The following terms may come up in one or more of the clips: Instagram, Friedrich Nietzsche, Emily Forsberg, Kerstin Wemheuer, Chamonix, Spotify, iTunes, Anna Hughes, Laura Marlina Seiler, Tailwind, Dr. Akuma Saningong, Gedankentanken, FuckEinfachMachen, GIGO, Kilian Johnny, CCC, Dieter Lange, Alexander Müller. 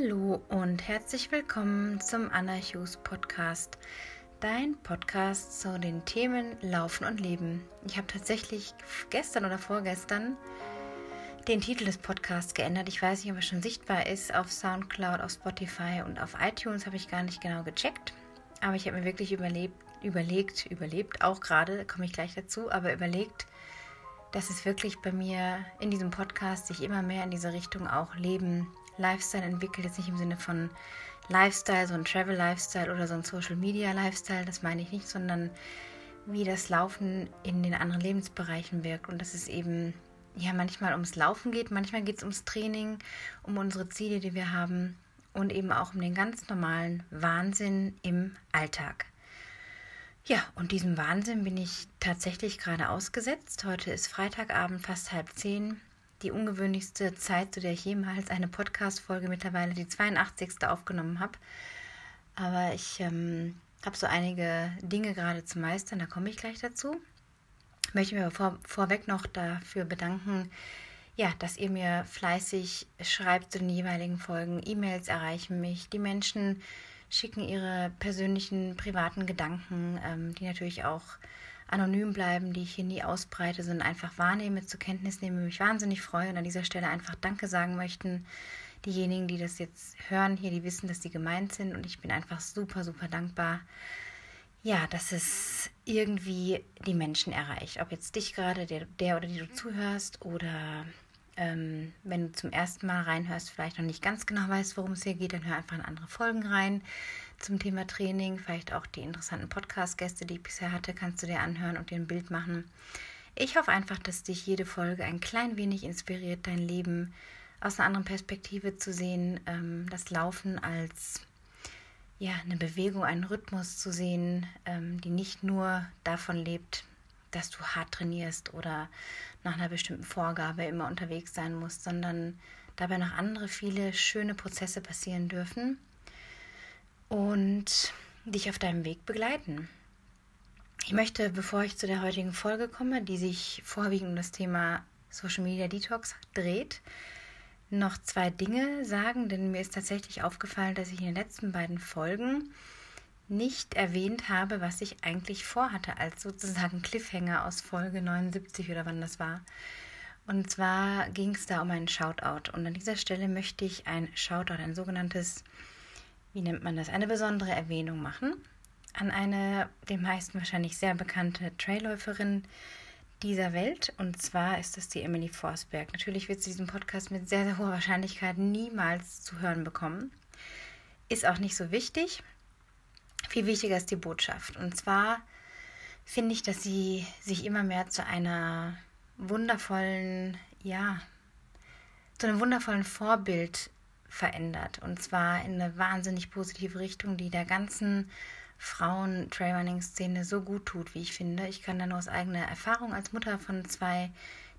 Hallo und herzlich willkommen zum Anna Hughes Podcast, dein Podcast zu den Themen Laufen und Leben. Ich habe tatsächlich gestern oder vorgestern den Titel des Podcasts geändert. Ich weiß nicht, ob er schon sichtbar ist auf Soundcloud, auf Spotify und auf iTunes, habe ich gar nicht genau gecheckt. Aber ich habe mir wirklich überlegt, dass es wirklich bei mir in diesem Podcast sich immer mehr in diese Richtung auch Lifestyle entwickelt, jetzt nicht im Sinne von Lifestyle, so ein Travel-Lifestyle oder so ein Social-Media-Lifestyle, das meine ich nicht, sondern wie das Laufen in den anderen Lebensbereichen wirkt und dass es eben ja manchmal ums Laufen geht, manchmal geht es ums Training, um unsere Ziele, die wir haben und eben auch um den ganz normalen Wahnsinn im Alltag. Ja, und diesem Wahnsinn bin ich tatsächlich gerade ausgesetzt. Heute ist Freitagabend, fast 9:30. Die ungewöhnlichste Zeit, zu der ich jemals eine Podcast-Folge, mittlerweile die 82. aufgenommen habe. Aber ich habe so einige Dinge gerade zu meistern, da komme ich gleich dazu. Ich möchte mich aber vorweg noch dafür bedanken, ja, dass ihr mir fleißig schreibt zu den jeweiligen Folgen. E-Mails erreichen mich, die Menschen schicken ihre persönlichen, privaten Gedanken, die natürlich auch anonym bleiben, die ich hier nie ausbreite, sondern einfach wahrnehme, zur Kenntnis nehme, mich wahnsinnig freue und an dieser Stelle einfach Danke sagen möchten. Diejenigen, die das jetzt hören hier, die wissen, dass die gemeint sind und ich bin einfach super, super dankbar, ja, dass es irgendwie die Menschen erreicht. Ob jetzt dich gerade, der oder die du zuhörst oder wenn du zum ersten Mal reinhörst, vielleicht noch nicht ganz genau weißt, worum es hier geht, dann hör einfach in andere Folgen rein zum Thema Training. Vielleicht auch die interessanten Podcast-Gäste, die ich bisher hatte, kannst du dir anhören und dir ein Bild machen. Ich hoffe einfach, dass dich jede Folge ein klein wenig inspiriert, dein Leben aus einer anderen Perspektive zu sehen, das Laufen als ja, eine Bewegung, einen Rhythmus zu sehen, die nicht nur davon lebt, dass du hart trainierst oder nach einer bestimmten Vorgabe immer unterwegs sein musst, sondern dabei noch andere viele schöne Prozesse passieren dürfen und dich auf deinem Weg begleiten. Ich möchte, bevor ich zu der heutigen Folge komme, die sich vorwiegend um das Thema Social Media Detox dreht, noch zwei Dinge sagen, denn mir ist tatsächlich aufgefallen, dass ich in den letzten beiden Folgen nicht erwähnt habe, was ich eigentlich vorhatte, als sozusagen Cliffhanger aus Folge 79 oder wann das war. Und zwar ging es da um einen Shoutout. Und an dieser Stelle möchte ich ein Shoutout, ein sogenanntes, wie nennt man das, eine besondere Erwähnung machen an eine den meisten wahrscheinlich sehr bekannte Trailläuferin dieser Welt. Und zwar ist das die Emily Forsberg. Natürlich wird sie diesen Podcast mit sehr, sehr hoher Wahrscheinlichkeit niemals zu hören bekommen. Ist auch nicht so wichtig. Viel wichtiger ist die Botschaft. Und zwar finde ich, dass sie sich immer mehr zu einer wundervollen, ja, zu einem wundervollen Vorbild verändert. Und zwar in eine wahnsinnig positive Richtung, die der ganzen Frauen-Trailrunning-Szene so gut tut, wie ich finde. Ich kann da nur aus eigener Erfahrung als Mutter von 2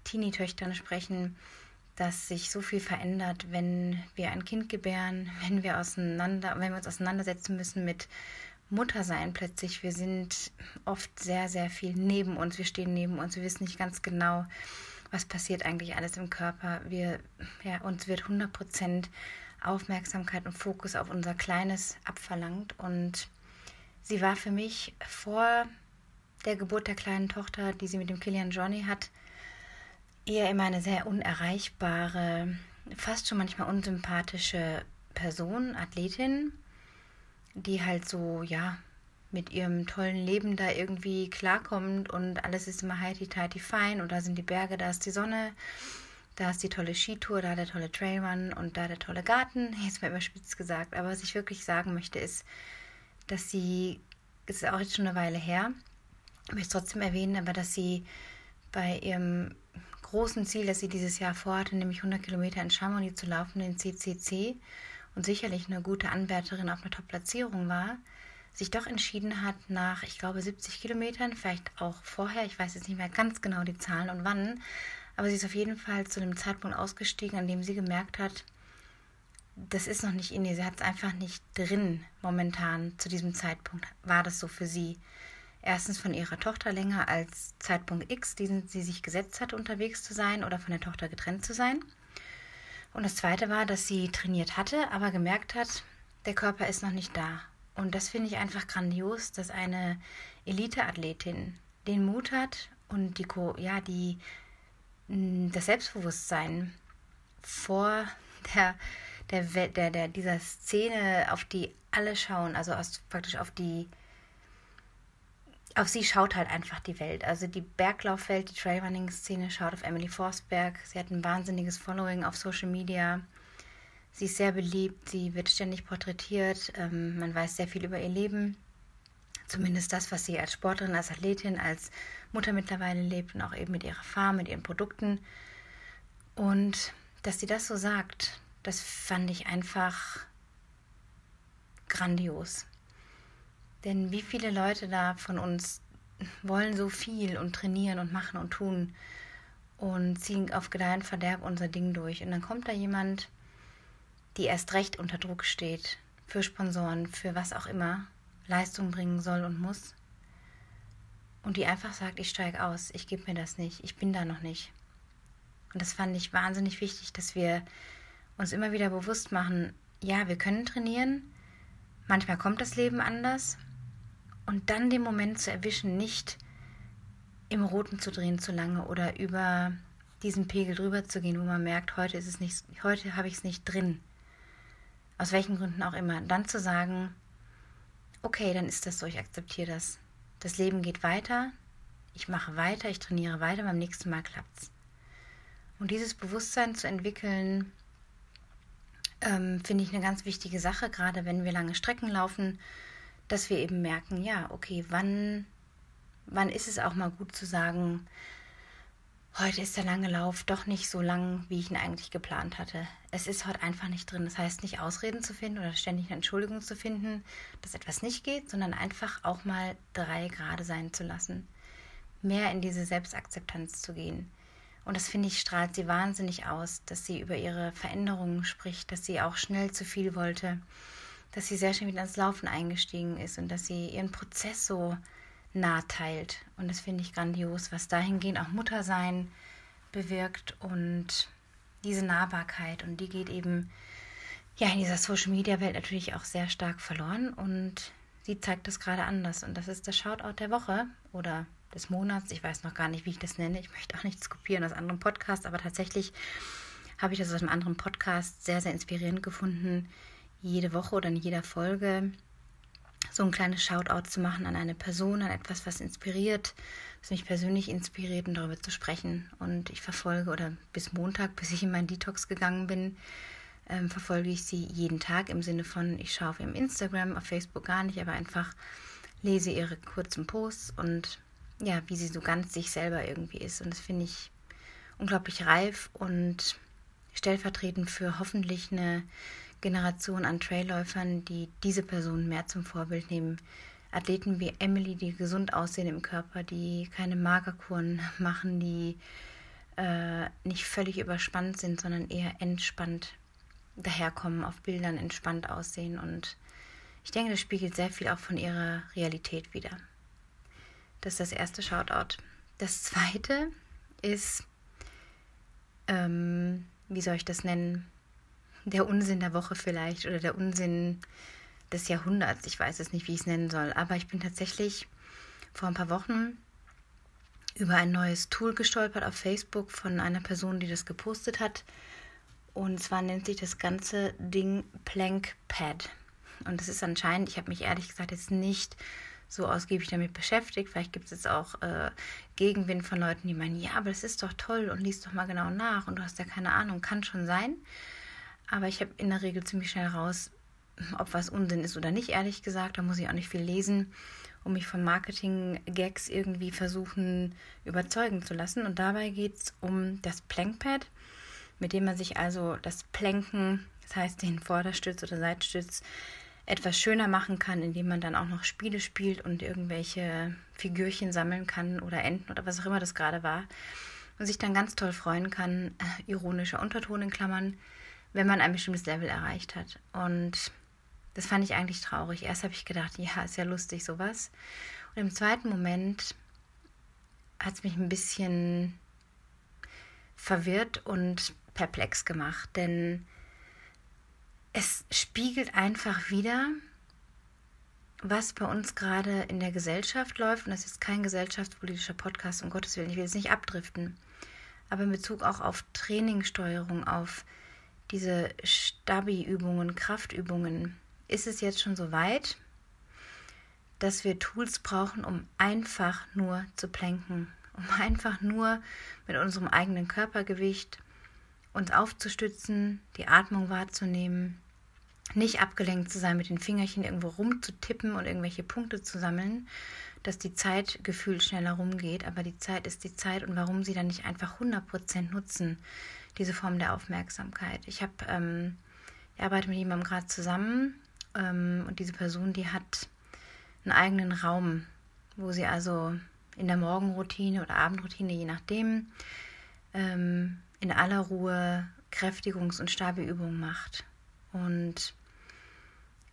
Teenie-Töchtern sprechen, dass sich so viel verändert, wenn wir ein Kind gebären, wenn wir uns auseinandersetzen müssen mit Muttersein plötzlich. Wir sind oft sehr, sehr viel neben uns. Wir stehen neben uns. Wir wissen nicht ganz genau, was passiert eigentlich alles im Körper. Uns wird 100% Aufmerksamkeit und Fokus auf unser Kleines abverlangt. Und sie war für mich vor der Geburt der kleinen Tochter, die sie mit dem Kilian Johnny hat, eher immer eine sehr unerreichbare, fast schon manchmal unsympathische Person, Athletin, die halt so, ja, mit ihrem tollen Leben da irgendwie klarkommt und alles ist immer heiti-teiti fein und da sind die Berge, da ist die Sonne, da ist die tolle Skitour, da der tolle Trailrun und da der tolle Garten, jetzt mal überspitzt gesagt. Aber was ich wirklich sagen möchte ist, dass sie, es ist auch jetzt schon eine Weile her, ich möchte es trotzdem erwähnen, aber dass sie bei ihrem großen Ziel, das sie dieses Jahr vorhatte, nämlich 100 Kilometer in Chamonix zu laufen, den CCC, und sicherlich eine gute Anwärterin auf eine Top-Platzierung war, sich doch entschieden hat nach, ich glaube, 70 Kilometern, vielleicht auch vorher, ich weiß jetzt nicht mehr ganz genau die Zahlen und wann, aber sie ist auf jeden Fall zu einem Zeitpunkt ausgestiegen, an dem sie gemerkt hat, das ist noch nicht in ihr, sie hat es einfach nicht drin momentan, zu diesem Zeitpunkt war das so für sie. Erstens von ihrer Tochter länger als Zeitpunkt X, den sie sich gesetzt hat, unterwegs zu sein oder von der Tochter getrennt zu sein. Und das Zweite war, dass sie trainiert hatte, aber gemerkt hat, der Körper ist noch nicht da. Und das finde ich einfach grandios, dass eine Elite-Athletin den Mut hat und das Selbstbewusstsein vor dieser Szene, auf die alle schauen, also praktisch auf sie schaut halt einfach die Welt. Also die Berglaufwelt, die Trailrunning-Szene schaut auf Emily Forsberg. Sie hat ein wahnsinniges Following auf Social Media. Sie ist sehr beliebt, sie wird ständig porträtiert. Man weiß sehr viel über ihr Leben. Zumindest das, was sie als Sportlerin, als Athletin, als Mutter mittlerweile lebt und auch eben mit ihrer Farm, mit ihren Produkten. Und dass sie das so sagt, das fand ich einfach grandios. Denn wie viele Leute da von uns wollen so viel und trainieren und machen und tun und ziehen auf Gedeih und Verderb unser Ding durch. Und dann kommt da jemand, die erst recht unter Druck steht, für Sponsoren, für was auch immer, Leistung bringen soll und muss. Und die einfach sagt, ich steige aus, ich gebe mir das nicht, ich bin da noch nicht. Und das fand ich wahnsinnig wichtig, dass wir uns immer wieder bewusst machen, ja, wir können trainieren, manchmal kommt das Leben anders. Und dann den Moment zu erwischen, nicht im Roten zu drehen zu lange oder über diesen Pegel drüber zu gehen, wo man merkt, heute habe ich es nicht drin. Aus welchen Gründen auch immer. Dann zu sagen, okay, dann ist das so, ich akzeptiere das. Das Leben geht weiter, ich mache weiter, ich trainiere weiter, beim nächsten Mal klappt's. Und dieses Bewusstsein zu entwickeln, finde ich eine ganz wichtige Sache, gerade wenn wir lange Strecken laufen, dass wir eben merken, ja, okay, wann ist es auch mal gut zu sagen, heute ist der lange Lauf doch nicht so lang, wie ich ihn eigentlich geplant hatte. Es ist heute einfach nicht drin. Das heißt, nicht Ausreden zu finden oder ständig eine Entschuldigung zu finden, dass etwas nicht geht, sondern einfach auch mal 3 Grade sein zu lassen. Mehr in diese Selbstakzeptanz zu gehen. Und das, finde ich, strahlt sie wahnsinnig aus, dass sie über ihre Veränderungen spricht, dass sie auch schnell zu viel wollte, dass sie sehr schnell wieder ins Laufen eingestiegen ist und dass sie ihren Prozess so nah teilt. Und das finde ich grandios, was dahingehend auch Muttersein bewirkt und diese Nahbarkeit. Und die geht eben ja in dieser Social-Media-Welt natürlich auch sehr stark verloren. Und sie zeigt das gerade anders. Und das ist der Shoutout der Woche oder des Monats. Ich weiß noch gar nicht, wie ich das nenne. Ich möchte auch nichts kopieren aus anderen Podcasts. Aber tatsächlich habe ich das aus einem anderen Podcast sehr, sehr inspirierend gefunden. Jede Woche oder in jeder Folge so ein kleines Shoutout zu machen an eine Person, an etwas, was inspiriert, was mich persönlich inspiriert, um darüber zu sprechen. Und ich verfolge, oder bis Montag, bis ich in meinen Detox gegangen bin, verfolge ich sie jeden Tag im Sinne von, ich schaue auf ihrem Instagram, auf Facebook gar nicht, aber einfach lese ihre kurzen Posts und ja, wie sie so ganz sich selber irgendwie ist. Und das finde ich unglaublich reif und stellvertretend für hoffentlich eine Generation an Trailläufern, die diese Personen mehr zum Vorbild nehmen. Athleten wie Emily, die gesund aussehen im Körper, die keine Magerkuren machen, die nicht völlig überspannt sind, sondern eher entspannt daherkommen, auf Bildern entspannt aussehen. Und ich denke, das spiegelt sehr viel auch von ihrer Realität wider. Das ist das erste Shoutout. Das zweite ist, wie soll ich das nennen? Der Unsinn der Woche vielleicht oder der Unsinn des Jahrhunderts. Ich weiß es nicht, wie ich es nennen soll. Aber ich bin tatsächlich vor ein paar Wochen über ein neues Tool gestolpert auf Facebook von einer Person, die das gepostet hat. Und zwar nennt sich das ganze Ding Plank Pad. Und das ist anscheinend, ich habe mich ehrlich gesagt jetzt nicht so ausgiebig damit beschäftigt. Vielleicht gibt es jetzt auch Gegenwind von Leuten, die meinen, ja, aber das ist doch toll und liest doch mal genau nach und du hast ja keine Ahnung. Kann schon sein. Aber ich habe in der Regel ziemlich schnell raus, ob was Unsinn ist oder nicht, ehrlich gesagt. Da muss ich auch nicht viel lesen, um mich von Marketing-Gags irgendwie versuchen, überzeugen zu lassen. Und dabei geht es um das Plank Pad, mit dem man sich also das Planken, das heißt den Vorderstütz oder Seitstütz, etwas schöner machen kann, indem man dann auch noch Spiele spielt und irgendwelche Figürchen sammeln kann oder Enten oder was auch immer das gerade war. Und sich dann ganz toll freuen kann, ironischer Unterton in Klammern, wenn man ein bestimmtes Level erreicht hat. Und das fand ich eigentlich traurig. Erst habe ich gedacht, ja, ist ja lustig, sowas. Und im zweiten Moment hat es mich ein bisschen verwirrt und perplex gemacht, denn es spiegelt einfach wieder, was bei uns gerade in der Gesellschaft läuft. Und das ist kein gesellschaftspolitischer Podcast, um Gottes Willen, ich will jetzt nicht abdriften. Aber in Bezug auch auf Trainingssteuerung, auf diese Stabi-Übungen, Kraftübungen, ist es jetzt schon so weit, dass wir Tools brauchen, um einfach nur zu planken, um einfach nur mit unserem eigenen Körpergewicht uns aufzustützen, die Atmung wahrzunehmen, nicht abgelenkt zu sein, mit den Fingerchen irgendwo rumzutippen und irgendwelche Punkte zu sammeln, dass die Zeit gefühlt schneller rumgeht. Aber die Zeit ist die Zeit, und warum sie dann nicht einfach 100% nutzen, diese Form der Aufmerksamkeit. Ich arbeite mit jemandem gerade zusammen, und diese Person, die hat einen eigenen Raum, wo sie also in der Morgenroutine oder Abendroutine, je nachdem, in aller Ruhe Kräftigungs- und Stabiübungen macht und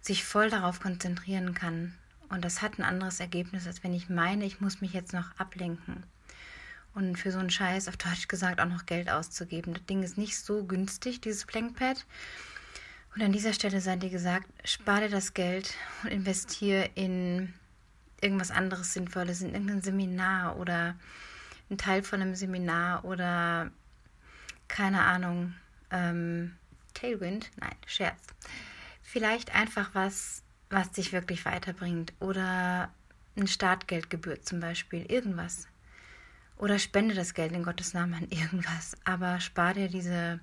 sich voll darauf konzentrieren kann. Und das hat ein anderes Ergebnis, als wenn ich meine, ich muss mich jetzt noch ablenken. Und für so einen Scheiß, auf Deutsch gesagt, auch noch Geld auszugeben. Das Ding ist nicht so günstig, dieses Plank Pad. Und an dieser Stelle sei dir gesagt, spar dir das Geld und investiere in irgendwas anderes Sinnvolles, in irgendein Seminar oder ein Teil von einem Seminar oder keine Ahnung, Tailwind? Nein, Scherz. Vielleicht einfach was dich wirklich weiterbringt, oder ein Startgeldgebühr zum Beispiel, irgendwas. Oder spende das Geld in Gottes Namen an irgendwas, aber spar dir diese,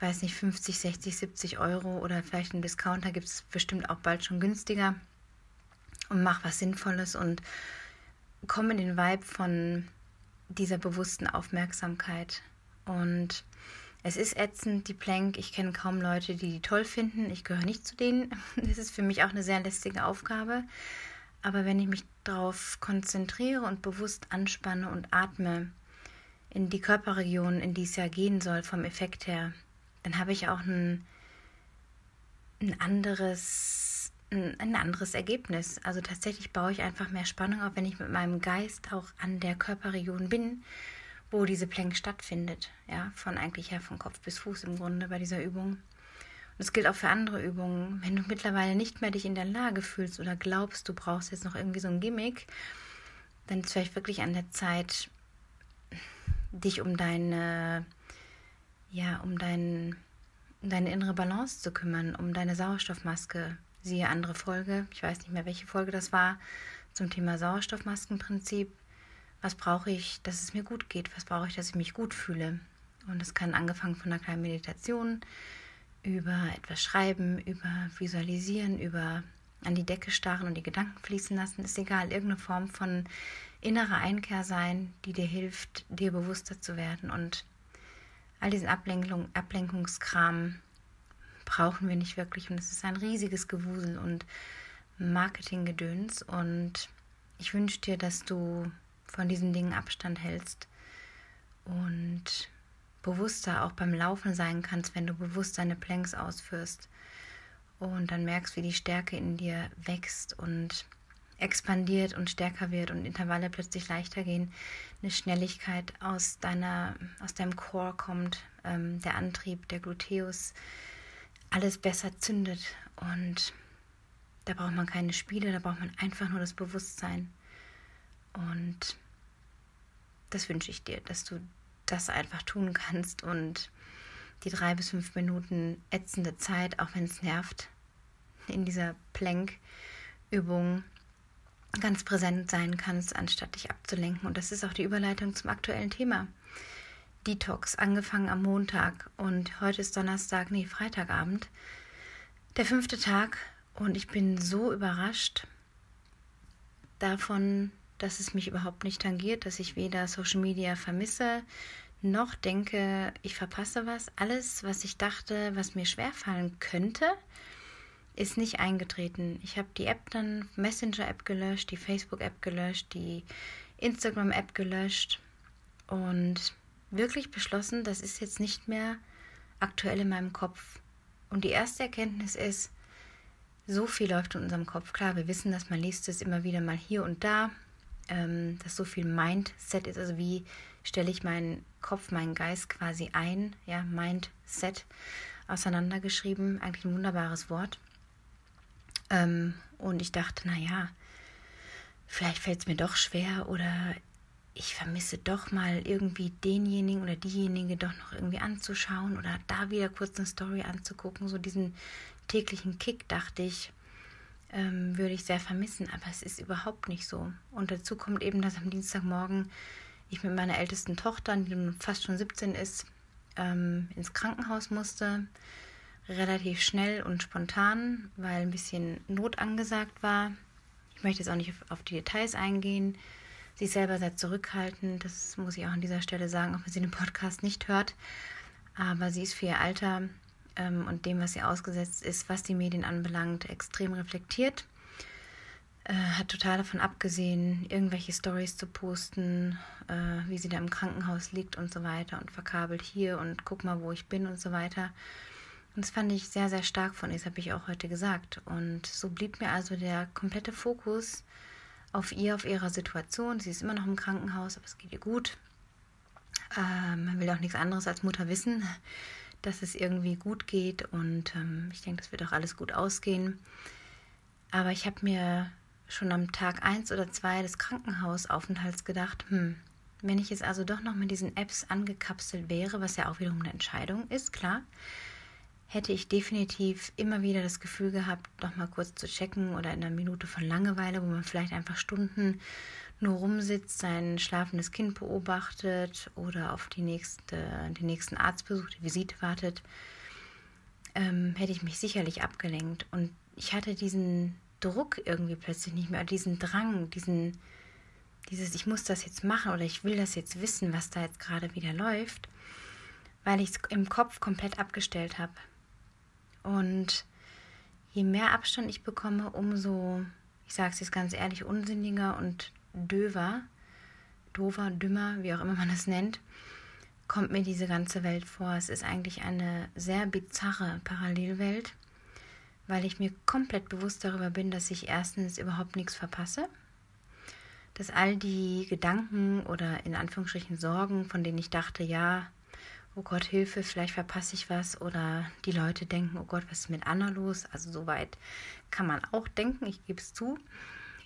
weiß nicht, 50, 60, 70 Euro oder vielleicht einen Discounter, gibt es bestimmt auch bald schon günstiger, und mach was Sinnvolles und komm in den Vibe von dieser bewussten Aufmerksamkeit. Und es ist ätzend, die Plank. Ich kenne kaum Leute, die toll finden. Ich gehöre nicht zu denen. Das ist für mich auch eine sehr lästige Aufgabe. Aber wenn ich mich darauf konzentriere und bewusst anspanne und atme in die Körperregionen, in die es ja gehen soll vom Effekt her, dann habe ich auch ein anderes Ergebnis. Also tatsächlich baue ich einfach mehr Spannung auf, wenn ich mit meinem Geist auch an der Körperregion bin, wo diese Plank stattfindet, ja, von Kopf bis Fuß im Grunde bei dieser Übung. Und das gilt auch für andere Übungen. Wenn du mittlerweile nicht mehr dich in der Lage fühlst oder glaubst, du brauchst jetzt noch irgendwie so ein Gimmick, dann ist es vielleicht wirklich an der Zeit, dich um deine innere Balance zu kümmern, um deine Sauerstoffmaske. Siehe andere Folge, ich weiß nicht mehr, welche Folge das war, zum Thema Sauerstoffmaskenprinzip. Was brauche ich, dass es mir gut geht? Was brauche ich, dass ich mich gut fühle? Und das kann angefangen von einer kleinen Meditation, über etwas schreiben, über visualisieren, über an die Decke starren und die Gedanken fließen lassen. Ist egal, irgendeine Form von innerer Einkehr sein, die dir hilft, dir bewusster zu werden. Und all diesen Ablenkungskram brauchen wir nicht wirklich. Und es ist ein riesiges Gewusel und Marketinggedöns. Und ich wünsche dir, dass du von diesen Dingen Abstand hältst und bewusster auch beim Laufen sein kannst, wenn du bewusst deine Planks ausführst und dann merkst, wie die Stärke in dir wächst und expandiert und stärker wird und Intervalle plötzlich leichter gehen, eine Schnelligkeit aus deinem Core kommt, der Antrieb, der Gluteus, alles besser zündet. Und da braucht man keine Spiele, da braucht man einfach nur das Bewusstsein. Und das wünsche ich dir, dass du das einfach tun kannst und die 3 bis 5 Minuten ätzende Zeit, auch wenn es nervt, in dieser Plank-Übung ganz präsent sein kannst, anstatt dich abzulenken. Und das ist auch die Überleitung zum aktuellen Thema. Detox, angefangen am Montag, und heute ist Freitagabend, der 5. Tag, und ich bin so überrascht davon, dass es mich überhaupt nicht tangiert, dass ich weder Social Media vermisse, noch denke, ich verpasse was. Alles, was ich dachte, was mir schwerfallen könnte, ist nicht eingetreten. Ich habe die App dann, Messenger-App gelöscht, die Facebook-App gelöscht, die Instagram-App gelöscht und wirklich beschlossen, das ist jetzt nicht mehr aktuell in meinem Kopf. Und die erste Erkenntnis ist, so viel läuft in unserem Kopf. Klar, wir wissen das, man liest es immer wieder mal hier und da, dass so viel Mindset ist, also wie stelle ich meinen Kopf, meinen Geist quasi ein, ja, Mindset auseinandergeschrieben, eigentlich ein wunderbares Wort. Und ich dachte, naja, vielleicht fällt es mir doch schwer oder ich vermisse doch mal irgendwie denjenigen oder diejenige doch noch irgendwie anzuschauen oder da wieder kurz eine Story anzugucken. So diesen täglichen Kick, dachte ich, würde ich sehr vermissen, aber es ist überhaupt nicht so. Und dazu kommt eben, dass am Dienstagmorgen ich mit meiner ältesten Tochter, die nun fast schon 17 ist, ins Krankenhaus musste. Relativ schnell und spontan, weil ein bisschen Not angesagt war. Ich möchte jetzt auch nicht auf die Details eingehen. Sie ist selber sehr zurückhaltend, das muss ich auch an dieser Stelle sagen, auch wenn sie den Podcast nicht hört. Aber sie ist für ihr Alter und dem, was sie ausgesetzt ist, was die Medien anbelangt, extrem reflektiert. Hat total davon abgesehen, irgendwelche Stories zu posten, wie sie da im Krankenhaus liegt und so weiter und verkabelt hier und guck mal, wo ich bin und so weiter. Und das fand ich sehr, sehr stark von ihr, das habe ich auch heute gesagt. Und so blieb mir also der komplette Fokus auf ihr, auf ihrer Situation. Sie ist immer noch im Krankenhaus, aber es geht ihr gut. Man will auch nichts anderes als Mutter wissen, dass es irgendwie gut geht. Und ich denke, das wird auch alles gut ausgehen. Aber ich habe mir schon am Tag 1 oder 2 des Krankenhausaufenthalts gedacht, wenn ich jetzt also doch noch mit diesen Apps angekapselt wäre, was ja auch wiederum eine Entscheidung ist, klar, hätte ich definitiv immer wieder das Gefühl gehabt, noch mal kurz zu checken oder in einer Minute von Langeweile, wo man vielleicht einfach Stunden nur rumsitzt, sein schlafendes Kind beobachtet oder auf den nächsten Arztbesuch, die Visite wartet, hätte ich mich sicherlich abgelenkt. Und ich hatte diesen Druck irgendwie plötzlich nicht mehr, diesen Drang, dieses ich muss das jetzt machen oder ich will das jetzt wissen, was da jetzt gerade wieder läuft, weil ich es im Kopf komplett abgestellt habe. Und je mehr Abstand ich bekomme, umso, ich sage es jetzt ganz ehrlich, unsinniger und dümmer, wie auch immer man das nennt, kommt mir diese ganze Welt vor. Es ist eigentlich eine sehr bizarre Parallelwelt, weil ich mir komplett bewusst darüber bin, dass ich erstens überhaupt nichts verpasse, dass all die Gedanken oder in Anführungsstrichen Sorgen, von denen ich dachte, ja, oh Gott, Hilfe, vielleicht verpasse ich was, oder die Leute denken, oh Gott, was ist mit Anna los? Also so weit kann man auch denken, ich gebe es zu,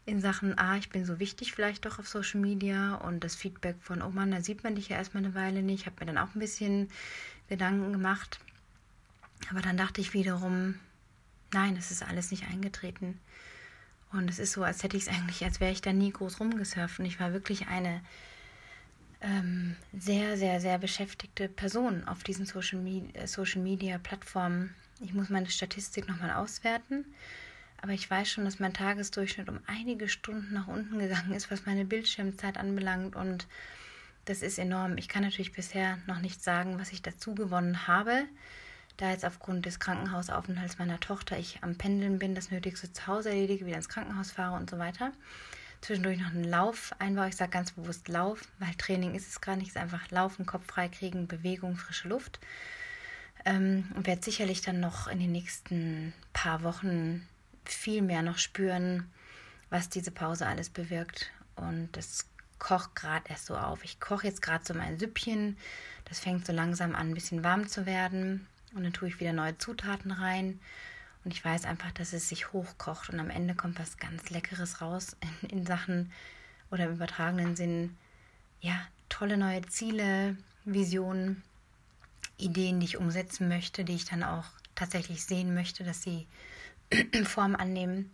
in Sachen, ich bin so wichtig vielleicht doch auf Social Media, und das Feedback von, oh Mann, da sieht man dich ja erstmal eine Weile nicht, habe mir dann auch ein bisschen Gedanken gemacht, aber dann dachte ich wiederum, nein, das ist alles nicht eingetreten. Und es ist so, als wäre ich da nie groß rumgesurft. Und ich war wirklich eine sehr, sehr, sehr beschäftigte Person auf diesen Social-Media-Plattformen. Ich muss meine Statistik nochmal auswerten. Aber ich weiß schon, dass mein Tagesdurchschnitt um einige Stunden nach unten gegangen ist, was meine Bildschirmzeit anbelangt. Und das ist enorm. Ich kann natürlich bisher noch nicht sagen, was ich dazu gewonnen habe, da jetzt aufgrund des Krankenhausaufenthalts meiner Tochter ich am Pendeln bin, das Nötigste zu Hause erledige, wieder ins Krankenhaus fahre und so weiter. Zwischendurch noch einen Lauf einbaue. Ich sage ganz bewusst Lauf, weil Training ist es gar nicht. Es ist einfach Laufen, Kopf freikriegen, Bewegung, frische Luft. Und werde sicherlich dann noch in den nächsten paar Wochen viel mehr noch spüren, was diese Pause alles bewirkt. Und das kocht gerade erst so auf. Ich koche jetzt gerade so mein Süppchen. Das fängt so langsam an, ein bisschen warm zu werden. Und dann tue ich wieder neue Zutaten rein. Und ich weiß einfach, dass es sich hochkocht. Und am Ende kommt was ganz Leckeres raus in Sachen oder im übertragenen Sinn. Ja, tolle neue Ziele, Visionen, Ideen, die ich umsetzen möchte, die ich dann auch tatsächlich sehen möchte, dass sie Form annehmen.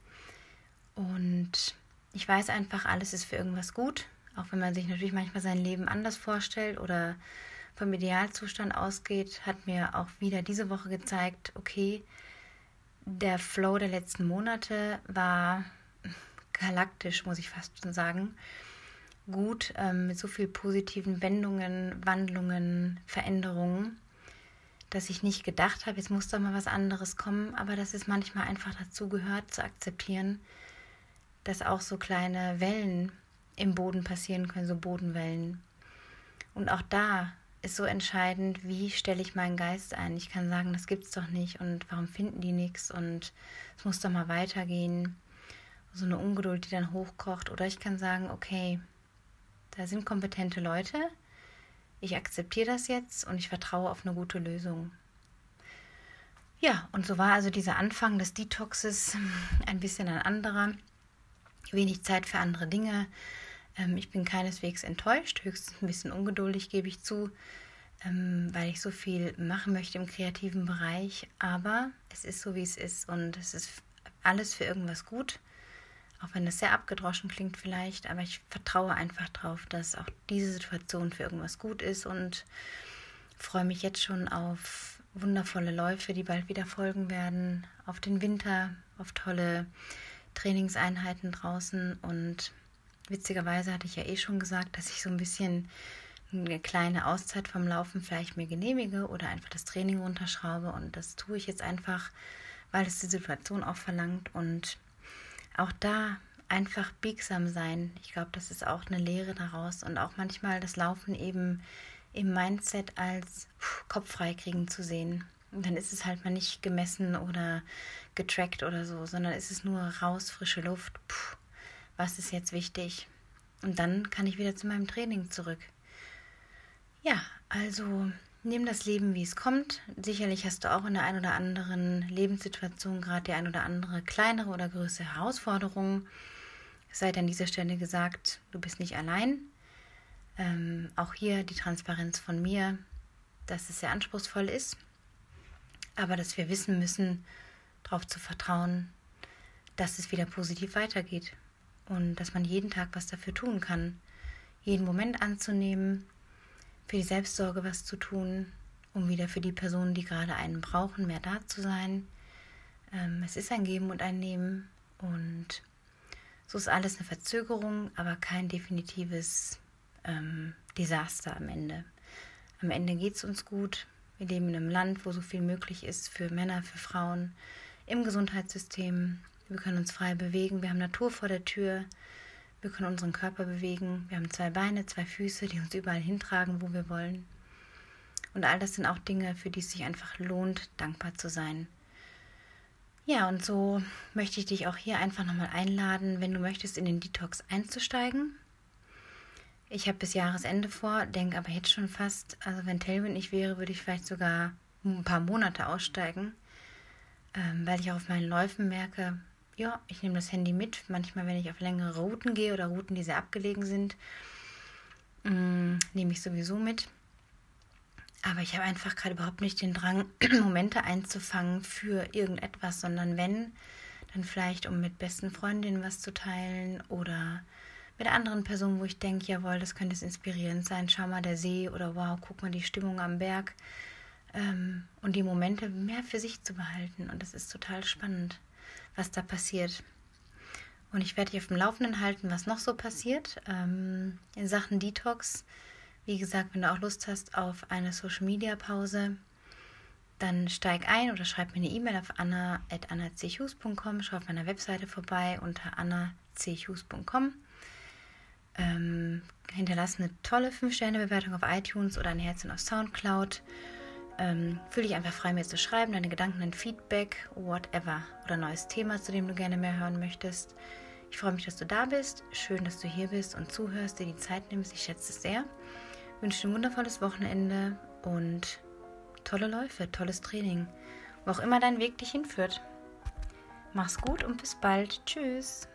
Und ich weiß einfach, alles ist für irgendwas gut. Auch wenn man sich natürlich manchmal sein Leben anders vorstellt oder vom Idealzustand ausgeht, hat mir auch wieder diese Woche gezeigt, okay, der Flow der letzten Monate war galaktisch, muss ich fast schon sagen. Gut, mit so vielen positiven Wendungen, Wandlungen, Veränderungen, dass ich nicht gedacht habe, jetzt muss doch mal was anderes kommen, aber dass es manchmal einfach dazu gehört, zu akzeptieren, dass auch so kleine Wellen im Boden passieren können, so Bodenwellen. Und auch da ist so entscheidend, wie stelle ich meinen Geist ein. Ich kann sagen, das gibt's doch nicht und warum finden die nichts und es muss doch mal weitergehen. so eine Ungeduld, die dann hochkocht. Oder ich kann sagen, okay, da sind kompetente Leute, ich akzeptiere das jetzt und ich vertraue auf eine gute Lösung. Ja, und so war also dieser Anfang des Detoxes ein bisschen ein anderer. Wenig Zeit für andere Dinge. Ich bin keineswegs enttäuscht, höchstens ein bisschen ungeduldig, gebe ich zu, weil ich so viel machen möchte im kreativen Bereich. Aber es ist so, wie es ist und es ist alles für irgendwas gut. Auch wenn das sehr abgedroschen klingt vielleicht, aber ich vertraue einfach drauf, dass auch diese Situation für irgendwas gut ist und freue mich jetzt schon auf wundervolle Läufe, die bald wieder folgen werden, auf den Winter, auf tolle Trainingseinheiten draußen. Und witzigerweise hatte ich ja schon gesagt, dass ich so ein bisschen eine kleine Auszeit vom Laufen vielleicht mir genehmige oder einfach das Training runterschraube, und das tue ich jetzt einfach, weil es die Situation auch verlangt. Und auch da einfach biegsam sein. Ich glaube, das ist auch eine Lehre daraus. Und auch manchmal das Laufen eben im Mindset als Kopf freikriegen zu sehen. Und dann ist es halt mal nicht gemessen oder getrackt oder so, sondern ist es nur raus, frische Luft. Was ist jetzt wichtig? Und dann kann ich wieder zu meinem Training zurück. Ja, also nimm das Leben, wie es kommt. Sicherlich hast du auch in der einen oder anderen Lebenssituation gerade die ein oder andere kleinere oder größere Herausforderung. Es sei an dieser Stelle gesagt, du bist nicht allein. Auch hier die Transparenz von mir, dass es sehr anspruchsvoll ist, aber dass wir wissen müssen, darauf zu vertrauen, dass es wieder positiv weitergeht und dass man jeden Tag was dafür tun kann, jeden Moment anzunehmen, für die Selbstsorge was zu tun, um wieder für die Personen, die gerade einen brauchen, mehr da zu sein. Es ist ein Geben und ein Nehmen und so ist alles eine Verzögerung, aber kein definitives Desaster am Ende. Am Ende geht es uns gut. Wir leben in einem Land, wo so viel möglich ist für Männer, für Frauen, im Gesundheitssystem. Wir können uns frei bewegen, wir haben Natur vor der Tür. Wir können unseren Körper bewegen. Wir haben 2 Beine, 2 Füße, die uns überall hintragen, wo wir wollen. Und all das sind auch Dinge, für die es sich einfach lohnt, dankbar zu sein. Ja, und so möchte ich dich auch hier einfach nochmal einladen, wenn du möchtest, in den Detox einzusteigen. Ich habe bis Jahresende vor, denke aber jetzt schon fast, also wenn Tailwind nicht wäre, würde ich vielleicht sogar ein paar Monate aussteigen, weil ich auch auf meinen Läufen merke, ja, ich nehme das Handy mit. Manchmal, wenn ich auf längere Routen gehe oder Routen, die sehr abgelegen sind, nehme ich sowieso mit. Aber ich habe einfach gerade überhaupt nicht den Drang, Momente einzufangen für irgendetwas, sondern wenn, dann vielleicht, um mit besten Freundinnen was zu teilen oder mit anderen Personen, wo ich denke, jawohl, das könnte inspirierend sein. Schau mal, der See, oder wow, guck mal, die Stimmung am Berg. Und die Momente mehr für sich zu behalten. Und das ist total spannend, was da passiert. Und ich werde dich auf dem Laufenden halten, was noch so passiert. In Sachen Detox, wie gesagt, wenn du auch Lust hast auf eine Social-Media-Pause, dann steig ein oder schreib mir eine E-Mail auf anna@anna.com. Schau auf meiner Webseite vorbei unter anna.com. Hinterlass eine tolle 5-Sterne-Bewertung auf iTunes oder ein Herzchen auf Soundcloud. Fühle dich einfach frei, mir zu schreiben, deine Gedanken, dein Feedback, whatever, oder neues Thema, zu dem du gerne mehr hören möchtest. Ich freue mich, dass du da bist. Schön, dass du hier bist und zuhörst, dir die Zeit nimmst. Ich schätze es sehr. Ich wünsche dir ein wundervolles Wochenende und tolle Läufe, tolles Training, wo auch immer dein Weg dich hinführt. Mach's gut und bis bald. Tschüss.